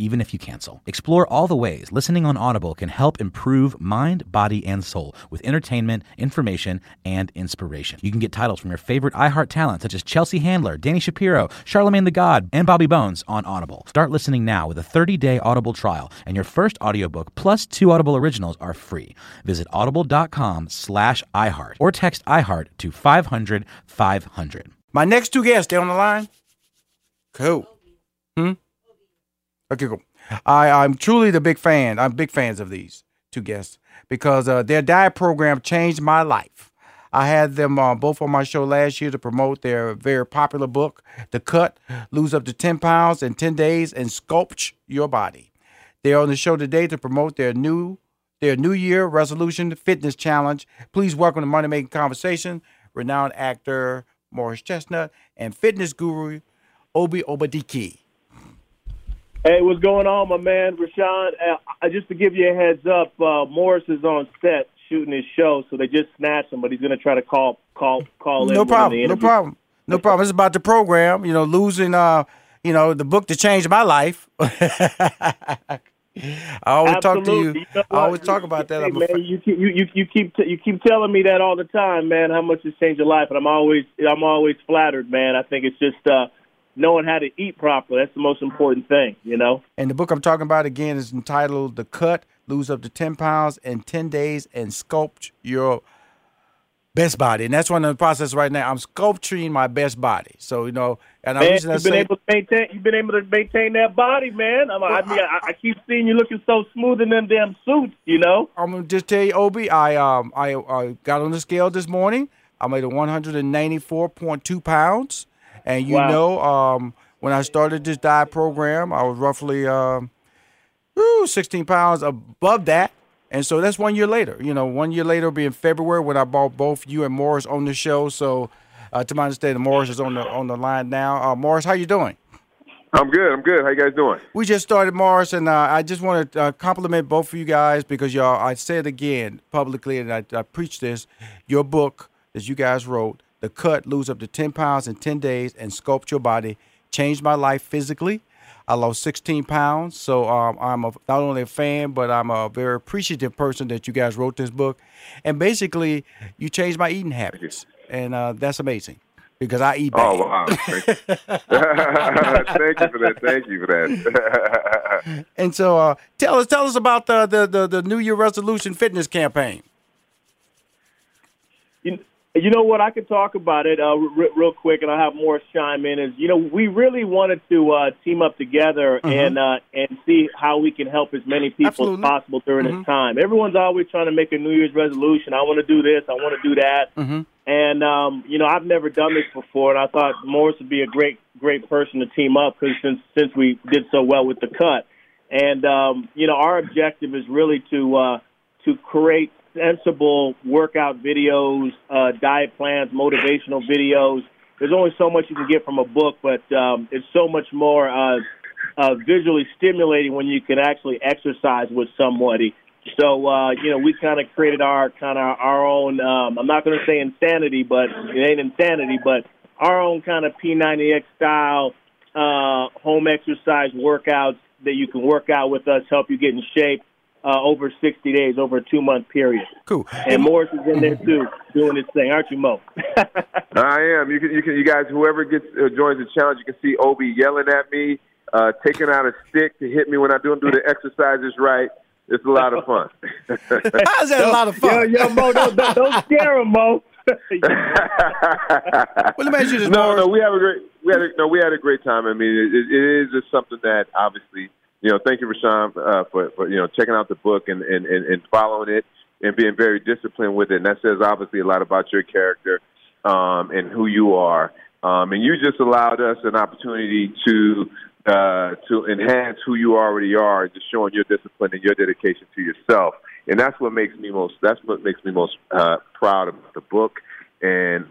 even if you cancel. Explore all the ways listening on Audible can help improve mind, body, and soul with entertainment, information, and inspiration. You can get titles from your favorite iHeart talent, such as Chelsea Handler, Danny Shapiro, Charlemagne the God, and Bobby Bones on Audible. Start listening now with a 30-day Audible trial, and your first audiobook plus 2 Audible originals are free. Visit audible.com/iHeart or text iHeart to 500-500. My next 2 guests, they on the line? Cool. Okay, cool. I'm truly the big fan. I'm big fans of these 2 guests because their diet program changed my life. I had them both on my show last year to promote their very popular book, The Cut, Lose Up to 10 Pounds in 10 Days and Sculpt Your Body. They're on the show today to promote their New Year Resolution Fitness Challenge. Please welcome to Money Making Conversation, renowned actor Morris Chestnut and fitness guru Obi Obadike. Hey, what's going on, my man, Rushion? Just to give you a heads up, Morris is on set shooting his show, so they just snatched him, but he's going to try to call in. No problem. It's about the program, losing, the book that changed my life. I always talk to you. I always talk about that. Man, you keep telling me that all the time, man. How much it's changed your life, and I'm always flattered, man. I think it's just knowing how to eat properly. That's the most important thing, And the book I'm talking about, again, is entitled The Cut, Lose Up to 10 Pounds in 10 Days and Sculpt Your Best Body. And that's one of the process right now. I'm sculpturing my best body. So, and man, you've been able to maintain that body, man. I keep seeing you looking so smooth in them damn suits, I'm going to just tell you, Obi, I got on the scale this morning. I made a 194.2 pounds. And when I started this diet program, I was roughly 16 pounds above that. And so that's 1 year later. 1 year later will be in February when I bought both you and Morris on the show. So to my understanding, Morris is on the line now. Morris, how you doing? I'm good. How you guys doing? We just started, Morris, and I just want to compliment both of you guys because, y'all, I said again publicly, and I preached this, your book that you guys wrote, The Cut, Lose Up to 10 Pounds in 10 Days and Sculpt Your Body, changed my life physically. I lost 16 pounds, so I'm not only a fan, but I'm a very appreciative person that you guys wrote this book. And basically, you changed my eating habits, and that's amazing because I eat bad. Oh, wow. Thank you for that. And so tell us about the New Year Resolution Fitness Campaign. You know what? I could talk about it real quick, and I'll have Morris chime in. Is we really wanted to team up together and see how we can help as many people as possible during this time. Everyone's always trying to make a New Year's resolution. I want to do this. I want to do that. And I've never done this before, and I thought Morris would be a great person to team up because since we did so well with The Cut, and our objective is really to create sensible workout videos, diet plans, motivational videos. There's only so much you can get from a book, but it's so much more visually stimulating when you can actually exercise with somebody. So, we kind of created our own, I'm not going to say insanity, but it ain't insanity, but our own kind of P90X style home exercise workouts that you can work out with us, help you get in shape. Over 60 days, over a 2-month period. Cool. And Morris is in there too, doing his thing, aren't you, Mo? I am. You guys, whoever joins the challenge, you can see Obi yelling at me. taking out a stick to hit me when I don't do the exercises right. It's a lot of fun. How's that a lot of fun? Yo, Mo, don't scare him, Mo. Well, let me ask you this. No, we had a great time. I mean, it is just something that obviously, you know, thank you, Rashawn, for you know, checking out the book and following it and being very disciplined with it. And that says obviously a lot about your character and who you are. And you just allowed us an opportunity to enhance who you already are, just showing your discipline and your dedication to yourself. And that's what makes me most. That's what makes me most proud about the book and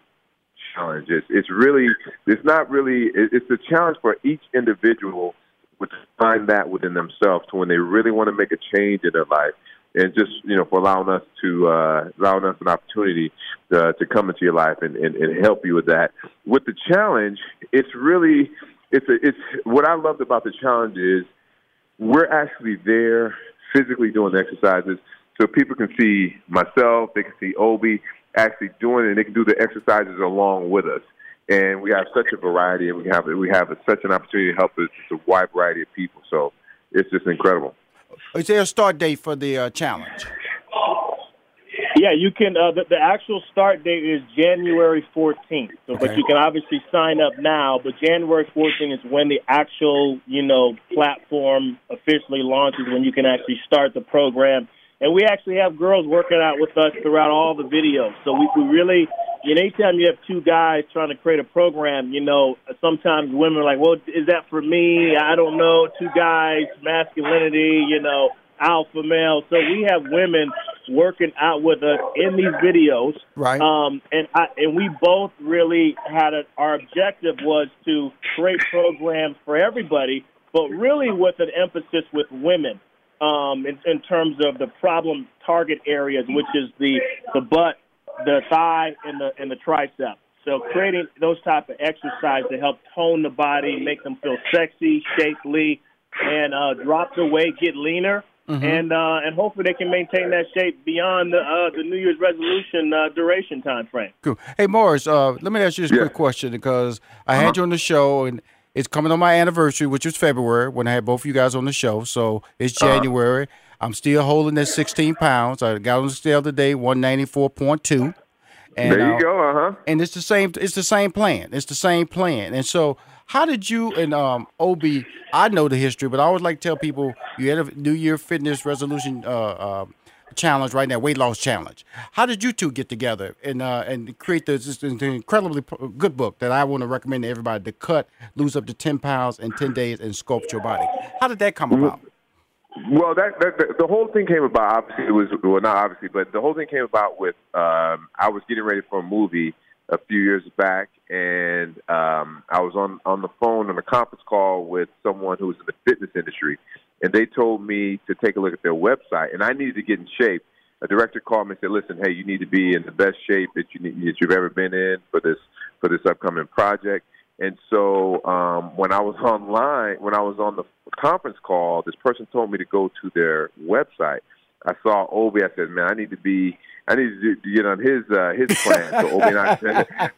challenges. It's really. It's not really. It's a challenge for each individual to find that within themselves, to when they really want to make a change in their life, and just, you know, for allowing us an opportunity to come into your life and help you with that. With the challenge, it's really. It's what I loved about the challenge is we're actually there physically doing exercises, so people can see myself, they can see Obi actually doing it, and they can do the exercises along with us. And we have such a variety, and we have such an opportunity to help a wide variety of people. So it's just incredible. Is there a start date for the challenge? Yeah, you can. The actual start date is January 14th. So, okay. But you can obviously sign up now. But January 14th is when the actual, you know, platform officially launches, when you can actually start the program. And we actually have girls working out with us throughout all the videos. So we really, you know, anytime you have two guys trying to create a program, you know, sometimes women are like, well, is that for me? I don't know. Two guys, masculinity, you know, alpha male. So we have women working out with us in these videos, right? And we both really had our objective was to create programs for everybody, but really with an emphasis with women in terms of the problem target areas, which is the butt, the thigh, and the tricep. So creating those type of exercises to help tone the body, make them feel sexy, shapely, and drop the weight, get leaner. Mm-hmm. And hopefully they can maintain that shape beyond the New Year's resolution duration time frame. Cool. Hey, Morris, let me ask you this quick question, because I had you on the show, and it's coming on my anniversary, which was February, when I had both of you guys on the show. So it's January. I'm still holding that 16 pounds. I got on the scale today, 194.2. And, there you go. And it's the same. It's the same plan. It's the same plan. And so, how did you and Obi? I know the history, but I always like to tell people you had a New Year fitness resolution challenge right now, weight loss challenge. How did you two get together and create this incredibly good book that I want to recommend to everybody? The Cut, Lose Up to 10 Pounds in 10 Days and Sculpt Your Body. How did that come about? Well, the whole thing came about. Obviously, it was well, not obviously, but the whole thing came about with I was getting ready for a movie a few years back, and I was on the phone on a conference call with someone who was in the fitness industry, and they told me to take a look at their website, and I needed to get in shape. A director called me and said, "Listen, hey, you need to be in the best shape that you've ever been in for this upcoming project." And so when I was online, when I was on the conference call, this person told me to go to their website. I saw Obi. I said, "Man, I need to get on his plan." So Obi and I,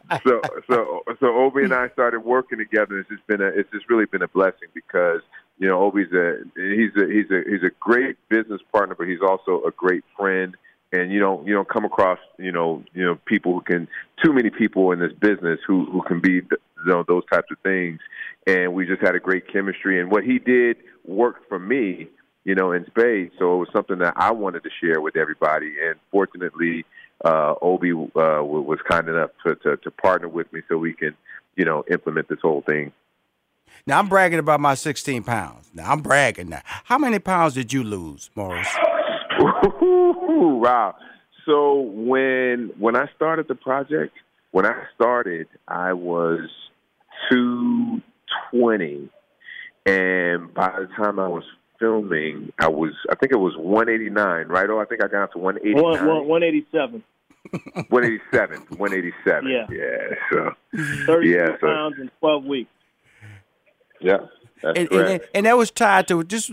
so Obi and I started working together. And it's just really been a blessing, because you know Obi's he's a great business partner, but he's also a great friend. And you don't come across you know people who can, too many people in this business who can be those types of things, and we just had a great chemistry. And what he did worked for me, you know, in spades. So it was something that I wanted to share with everybody. And fortunately, Obi was kind enough to partner with me so we can, you know, implement this whole thing. Now I'm bragging about my 16 pounds. Now I'm bragging. Now, how many pounds did you lose, Morris? Wow. So when I started the project, I was 220, and by the time I was filming, I think it was 189, right? Oh, I think I got up to 189. 187. 187. Yeah. So 32 pounds in 12 weeks. Yeah. And that was tied to just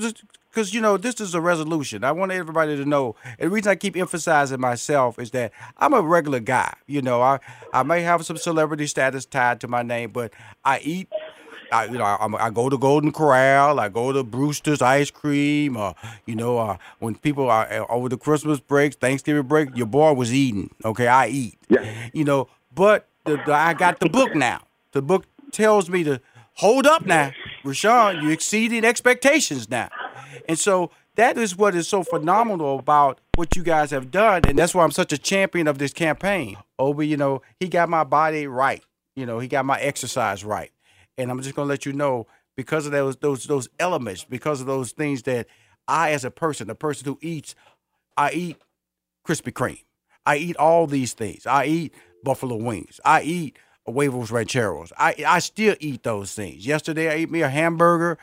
because, you know, this is a resolution. I want everybody to know. And the reason I keep emphasizing myself is that I'm a regular guy. You know, I may have some celebrity status tied to my name, but I eat, I go to Golden Corral. I go to Brewster's ice cream. When people are over the Christmas breaks, Thanksgiving break, your boy was eating. Okay, I eat. Yeah. But I got the book now. The book tells me to hold up now, Rushion. You exceeded expectations now, and so that is what is so phenomenal about what you guys have done, and that's why I'm such a champion of this campaign. Obi, he got my body right. He got my exercise right. And I'm just going to let you know, because of those elements, because of those things that I, as a person who eats, I eat Krispy Kreme. I eat all these things. I eat buffalo wings. I eat huevos rancheros. I still eat those things. Yesterday, I ate me a hamburger.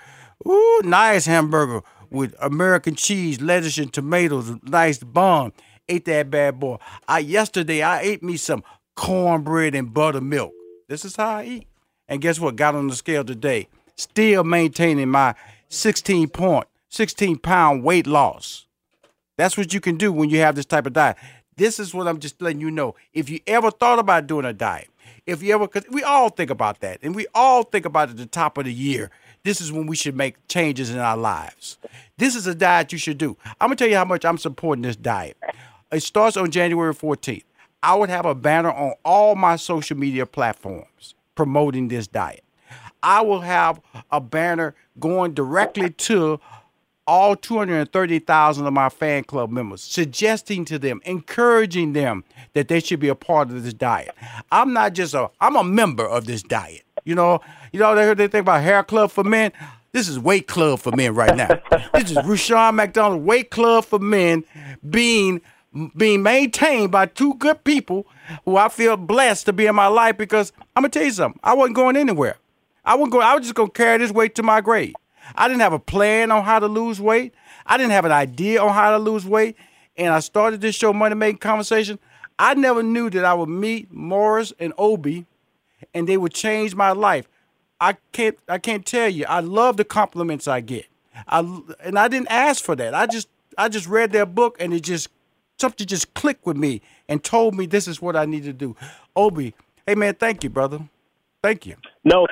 Ooh, nice hamburger with American cheese, lettuce, and tomatoes. Nice bun. Ate that bad boy. Yesterday, I ate me some cornbread and buttermilk. This is how I eat. And guess what? Got on the scale today. Still maintaining my 16 pound weight loss. That's what you can do when you have this type of diet. This is what I'm just letting you know. If you ever thought about doing a diet, because we all think about that, and we all think about it at the top of the year. This is when we should make changes in our lives. This is a diet you should do. I'm going to tell you how much I'm supporting this diet. It starts on January 14th. I would have a banner on all my social media platforms promoting this diet. I will have a banner going directly to all 230,000 of my fan club members, suggesting to them, encouraging them that they should be a part of this diet. I'm a member of this diet. They think about Hair Club for Men. This is Weight Club for Men right now. This is Rushion McDonald, Weight Club for Men, being maintained by two good people who I feel blessed to be in my life, because I'm going to tell you something. I wasn't going anywhere. I was just going to carry this weight to my grave. I didn't have a plan on how to lose weight. I didn't have an idea on how to lose weight. And I started this show, Money Making Conversation. I never knew that I would meet Morris and Obi and they would change my life. I can't tell you. I love the compliments I get. And I didn't ask for that. I just read their book, and something just clicked with me and told me this is what I need to do. Obi, hey man, thank you, brother. Thank you. No.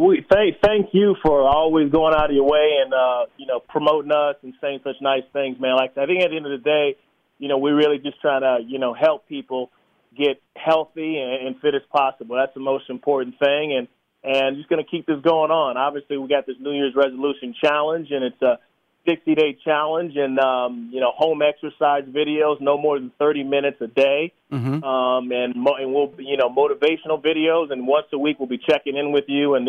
We thank you for always going out of your way and promoting us and saying such nice things, man. Like, I think at the end of the day, we're really just trying to help people get healthy and fit as possible. That's the most important thing, and just going to keep this going on. Obviously, we got this New Year's Resolution Challenge, and it's a 60-day challenge, and home exercise videos, no more than 30 minutes a day, mm-hmm. And we'll motivational videos, and once a week we'll be checking in with you, and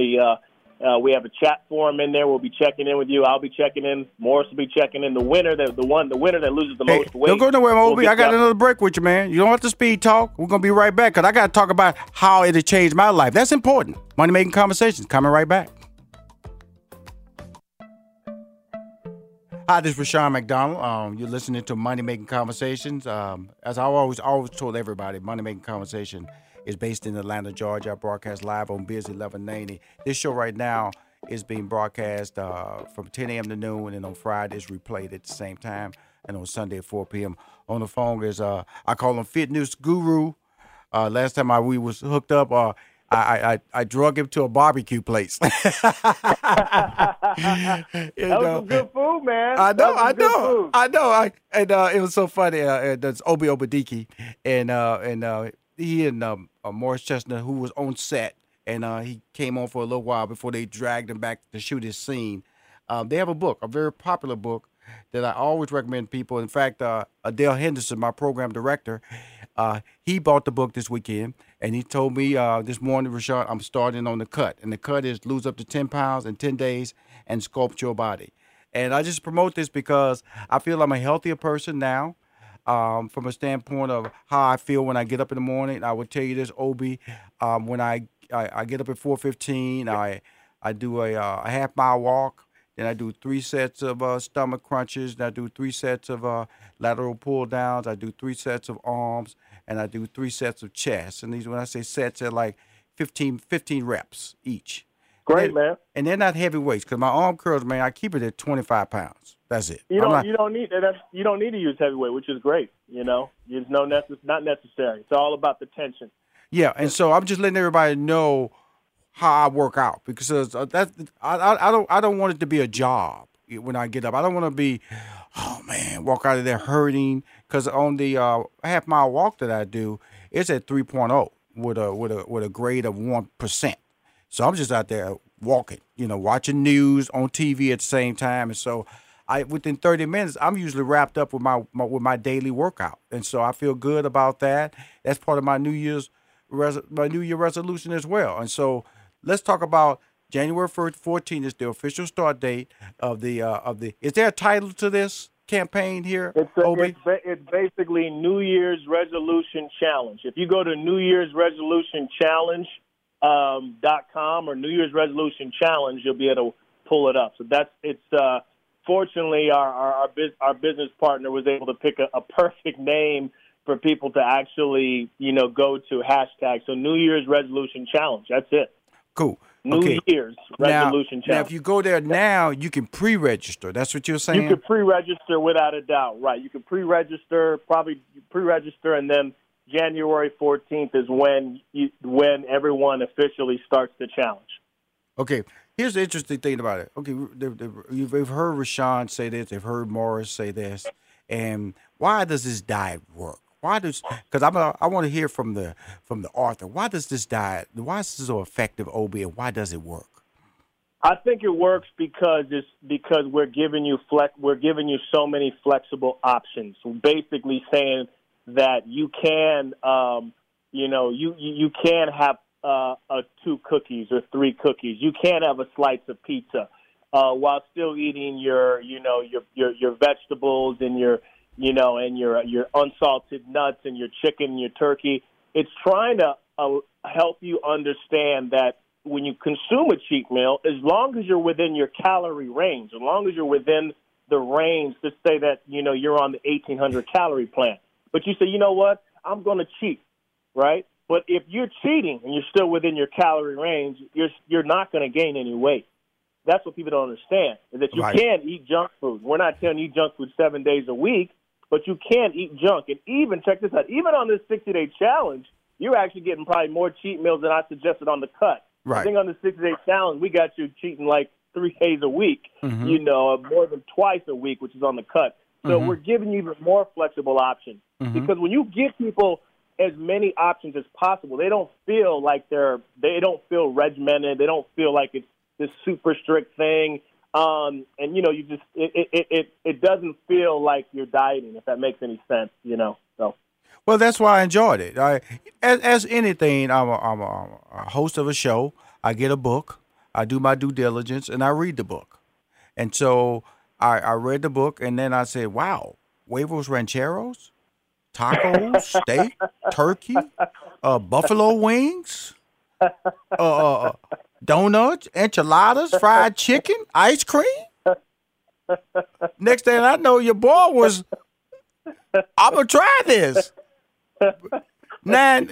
we have a chat forum in there. We'll be checking in with you. I'll be checking in. Morris will be checking in. The winner that loses the most weight. Don't go nowhere, Obi. I got another break with you, man. You don't have to speed talk. We're gonna be right back, because I got to talk about how it changed my life. That's important. Money Making Conversations. Coming right back. Hi, this is Rushion McDonald. You're listening to Money Making Conversations. As I always told everybody, Money Making Conversation is based in Atlanta, Georgia. I broadcast live on Biz 1190. This show right now is being broadcast from 10 a.m. to noon, and on Friday it's replayed at the same time, and on Sunday at 4 p.m. On the phone is, I call him Fitness Guru. Last time we was hooked up, I drug him to a barbecue place. That was some good food, man. I know. It was so funny. That's Obi Obadike, and he and Morris Chestnut, who was on set, and he came on for a little while before they dragged him back to shoot his scene. They have a book, a very popular book, that I always recommend people. In fact, Adele Henderson, my program director, he bought the book this weekend, and he told me this morning, Rushion, I'm starting on The Cut. And The Cut is Lose Up to 10 Pounds in 10 Days and Sculpt Your Body. And I just promote this because I feel I'm a healthier person now, from a standpoint of how I feel when I get up in the morning. I will tell you this, Obi, when I get up at 4:15, I do a half-mile walk. Then I do 3 sets of stomach crunches. Then I do 3 sets of lateral pull downs. I do 3 sets of arms, and I do 3 sets of chest. And these, when I say sets, they're like 15 reps each. Great, man. And they're not heavy weights, because my arm curls, man, I keep it at 25 pounds. That's it. You don't need to use heavy weight, which is great. It's not necessary. It's all about the tension. Yeah, and so I'm just letting everybody know how I work out, because I don't want it to be a job when I get up. I don't want to be, oh man, walk out of there hurting, because on the half-mile walk that I do, it's at 3.0 with a grade of 1%. So I'm just out there walking, watching news on TV at the same time, and so within 30 minutes, I'm usually wrapped up with my daily workout, and so I feel good about that. That's part of my New Year resolution as well. And so let's talk about January 14th is the official start date of the Is there a title to this campaign here, Obi? It's basically New Year's Resolution Challenge. If you go to New Year's Resolution Challenge .com or New Year's Resolution Challenge, you'll be able to pull it up. So fortunately, our business partner was able to pick a perfect name for people to actually, go to hashtag. So New Year's Resolution Challenge. That's it. Cool. New Year's Resolution Challenge. Now, if you go there now, you can pre-register. That's what you're saying? You can pre-register without a doubt, right. You can pre-register, and then January 14th is when everyone officially starts the challenge. Okay. Here's the interesting thing about it. Okay, they've heard Rushion say this. They've heard Morris say this. And why does this diet work? Because I want to hear from the author. Why does this diet? Why is this so effective, Obi? And why does it work? I think it works because we're giving you so many flexible options. Basically, saying that you can you can have two cookies or three cookies. You can't have a slice of pizza while still eating your vegetables and your unsalted nuts and your chicken and your turkey. It's trying to help you understand that when you consume a cheat meal, as long as you're within your calorie range, as long as you're within the range, to say that you're on the 1,800 calorie plan, but you say, you know what, I'm going to cheat, right? But if you're cheating and you're still within your calorie range, you're not going to gain any weight. That's what people don't understand, is that you can eat junk food. We're not telling you eat junk food 7 days a week, but you can eat junk. And even, check this out, even on this 60-day challenge, you're actually getting probably more cheat meals than I suggested on The Cut. Right. I think on the 60-day challenge, we got you cheating like 3 days a week, more than twice a week, which is on The Cut. So we're giving you even more flexible options, because when you give people as many options as possible, they don't feel like they don't feel regimented. They don't feel like it's this super strict thing. And you just, it doesn't feel like you're dieting, if that makes any sense, so. Well, that's why I enjoyed it. As anything, I'm a host of a show. I get a book, I do my due diligence, and I read the book. And so I read the book, and then I said, wow, huevos rancheros, tacos, steak, turkey, buffalo wings, donuts, enchiladas, fried chicken, ice cream. Next thing I know, your boy was, I'm going to try this. 10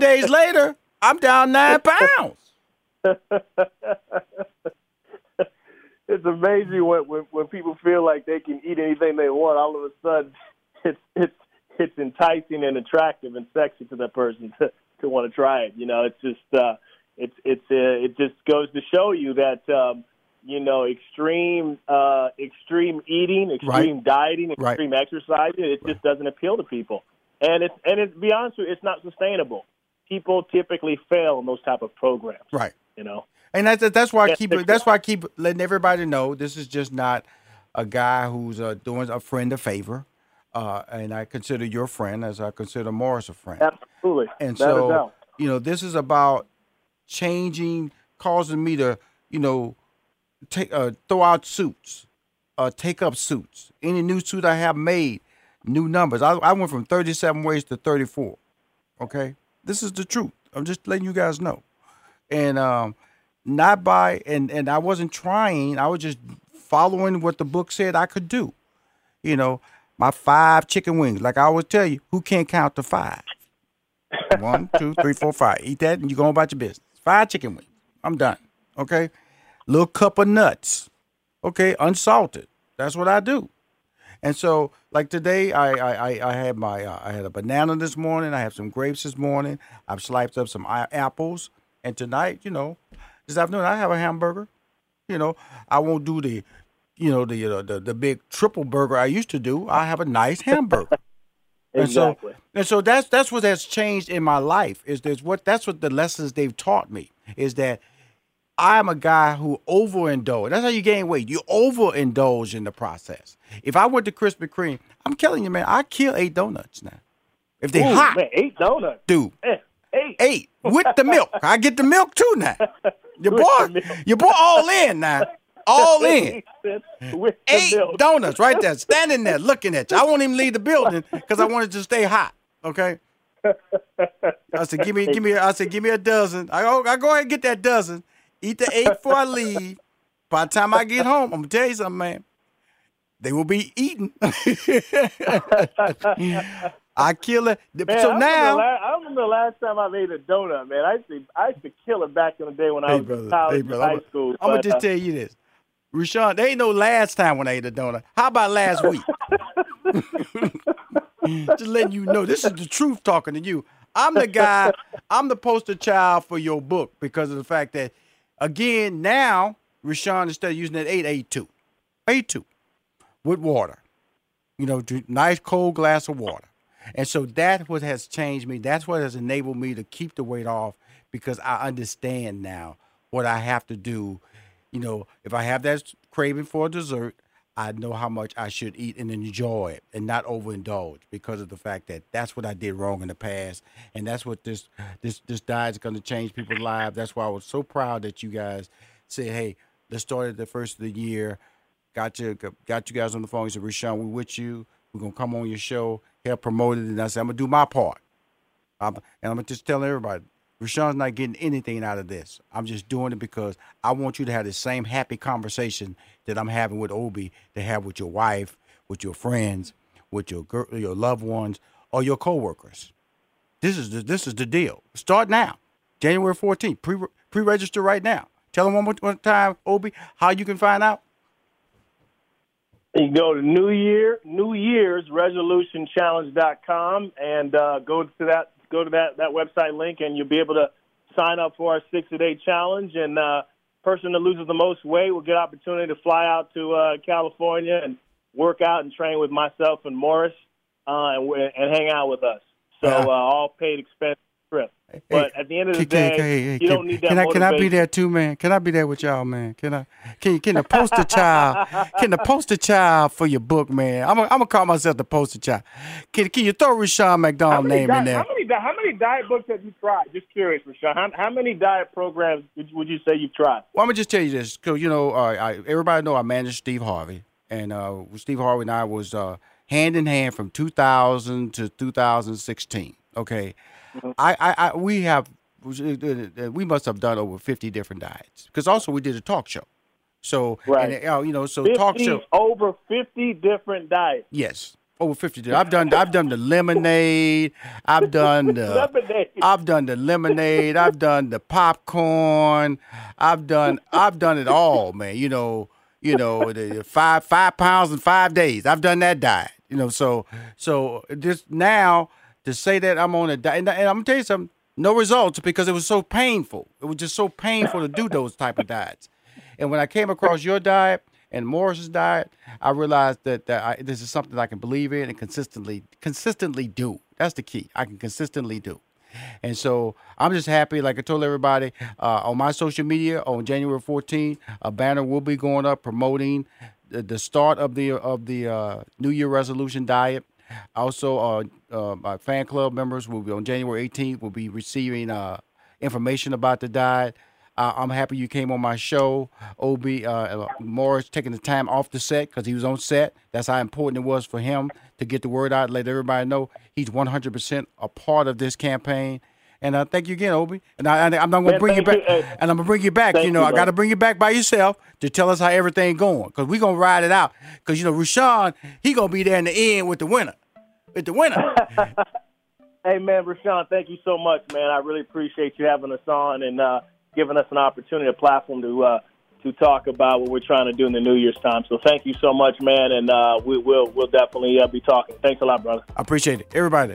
days later, I'm down 9 pounds. It's amazing when people feel like they can eat anything they want. All of a sudden, it's enticing and attractive and sexy to that person to want to try it. It's just it just goes to show you that extreme eating, extreme dieting, extreme exercising, it just doesn't appeal to people. And it's, to be honest with you, it's not sustainable. People typically fail in those type of programs. Right. And that's why I keep letting everybody know this is just not a guy who's doing a friend a favor. And I consider your friend as I consider Morris a friend. Absolutely. And so, this is about changing, causing me to, throw out suits, take up suits. Any new suit I have made, new numbers. I went from 37 ways to 34. Okay. This is the truth. I'm just letting you guys know. And I wasn't trying. I was just following what the book said I could do, My 5 chicken wings. Like I always tell you, who can't count to 5? 1, 2, 3, 4, 5. Eat that and you're going about your business. 5 chicken wings. I'm done. Okay? Little cup of nuts. Okay? Unsalted. That's what I do. And so, like today, I had a banana this morning. I had some grapes this morning. I've sliced up some apples. And tonight, you know, this afternoon, I have a hamburger. You know, I won't do the, you know, the big triple burger I used to do. I have a nice hamburger. Exactly. And so that's what has changed in my life is that's what the lessons they've taught me is that I'm a guy who overindulge. That's how you gain weight. You overindulge in the process. If I went to Krispy Kreme, I'm telling you, man, I kill 8 donuts now. If they hot, man, 8 donuts, dude, 8 with the milk. I get the milk too now. Your boy, all in now. All in. 8 donuts right there, standing there looking at you. I won't even leave the building because I wanted to stay hot. Okay. I said, give me a dozen. I go ahead and get that dozen. Eat the 8 before I leave. By the time I get home, I'm gonna tell you something, man. They will be eating. I kill it. Man, so now I remember the last time I made a donut, man. I used to kill it back in the day when I was in college, high school. I'm gonna just tell you this, Rushion. There ain't no last time when I ate a donut. How about last week? Just letting you know, this is the truth talking to you. I'm the guy. I'm the poster child for your book because of the fact that, again, now Rushion, instead of using that 8, 8.2 with water, you know, nice cold glass of water. And so that's what has changed me. That's what has enabled me to keep the weight off because I understand now what I have to do. You know, if I have that craving for a dessert, I know how much I should eat and enjoy it and not overindulge because of the fact that that's what I did wrong in the past. And that's what this diet is going to change people's lives. That's why I was so proud that you guys said, hey, let's start at the first of the year. Got you guys on the phone. You said, Rushion, we're with you. We're going to come on your show, help promote it. And I said, I'm going to do my part. And I'm just telling everybody, Rushon's not getting anything out of this. I'm just doing it because I want you to have the same happy conversation that I'm having with Obi to have with your wife, with your friends, with your loved ones, or your coworkers. This is the deal. Start now, January 14th. Pre-register right now. Tell them one more time, Obi, how you can find out. You go to New Year's Resolution Challenge.com and go to that website link, and you'll be able to sign up for our 60-day challenge. And person that loses the most weight will get opportunity to fly out to California and work out and train with myself and Morris and hang out with us. So all paid expense trip. Hey, but at the end of the day, you don't need that motivation. Can I be there too, man? Can I be there with y'all, man? Can the poster child? Can the poster child for your book, man? I'm gonna call myself the poster child. Can you throw Rushion McDonald's name in there? How many diet books have you tried? Just curious, Rushion. How many diet programs would you say you've tried? Well, I'm gonna just tell you this, because you know, everybody know I managed Steve Harvey, and Steve Harvey and I was hand in hand from 2000 to 2016. Okay. We must have done over 50 different diets because also we did a talk show. So, right. And, you know, so 50, talk show. Over 50 different diets. Yes. Over 50 different. I've done the lemonade. I've done the lemonade. I've done the popcorn. I've done it all, man. You know, the five pounds in 5 days. I've done that diet, you know, so just now, to say that I'm on a diet, and I'm going to tell you something, no results because it was so painful. It was just so painful to do those type of diets. And when I came across your diet and Morris's diet, I realized that this is something I can believe in and consistently do. That's the key. I can consistently do. And so I'm just happy, like I told everybody, on my social media on January 14th, a banner will be going up promoting the start of the New Year resolution diet. Also, my fan club members will be on January 18th. Will be receiving information about the diet. I'm happy you came on my show, Obi. Morris taking the time off the set because he was on set. That's how important it was for him to get the word out, let everybody know he's 100% a part of this campaign. And thank you again, Obi. And I'm not going to bring you back. And I'm going to bring you back. You know, I got to bring you back by yourself to tell us how everything going because we're going to ride it out. Because, you know, Rushion, he going to be there in the end with the winner. With the winner. Hey, man, Rushion, thank you so much, man. I really appreciate you having us on and giving us an opportunity, a platform to talk about what we're trying to do in the New Year's time. So thank you so much, man. And we'll definitely be talking. Thanks a lot, brother. I appreciate it. Everybody.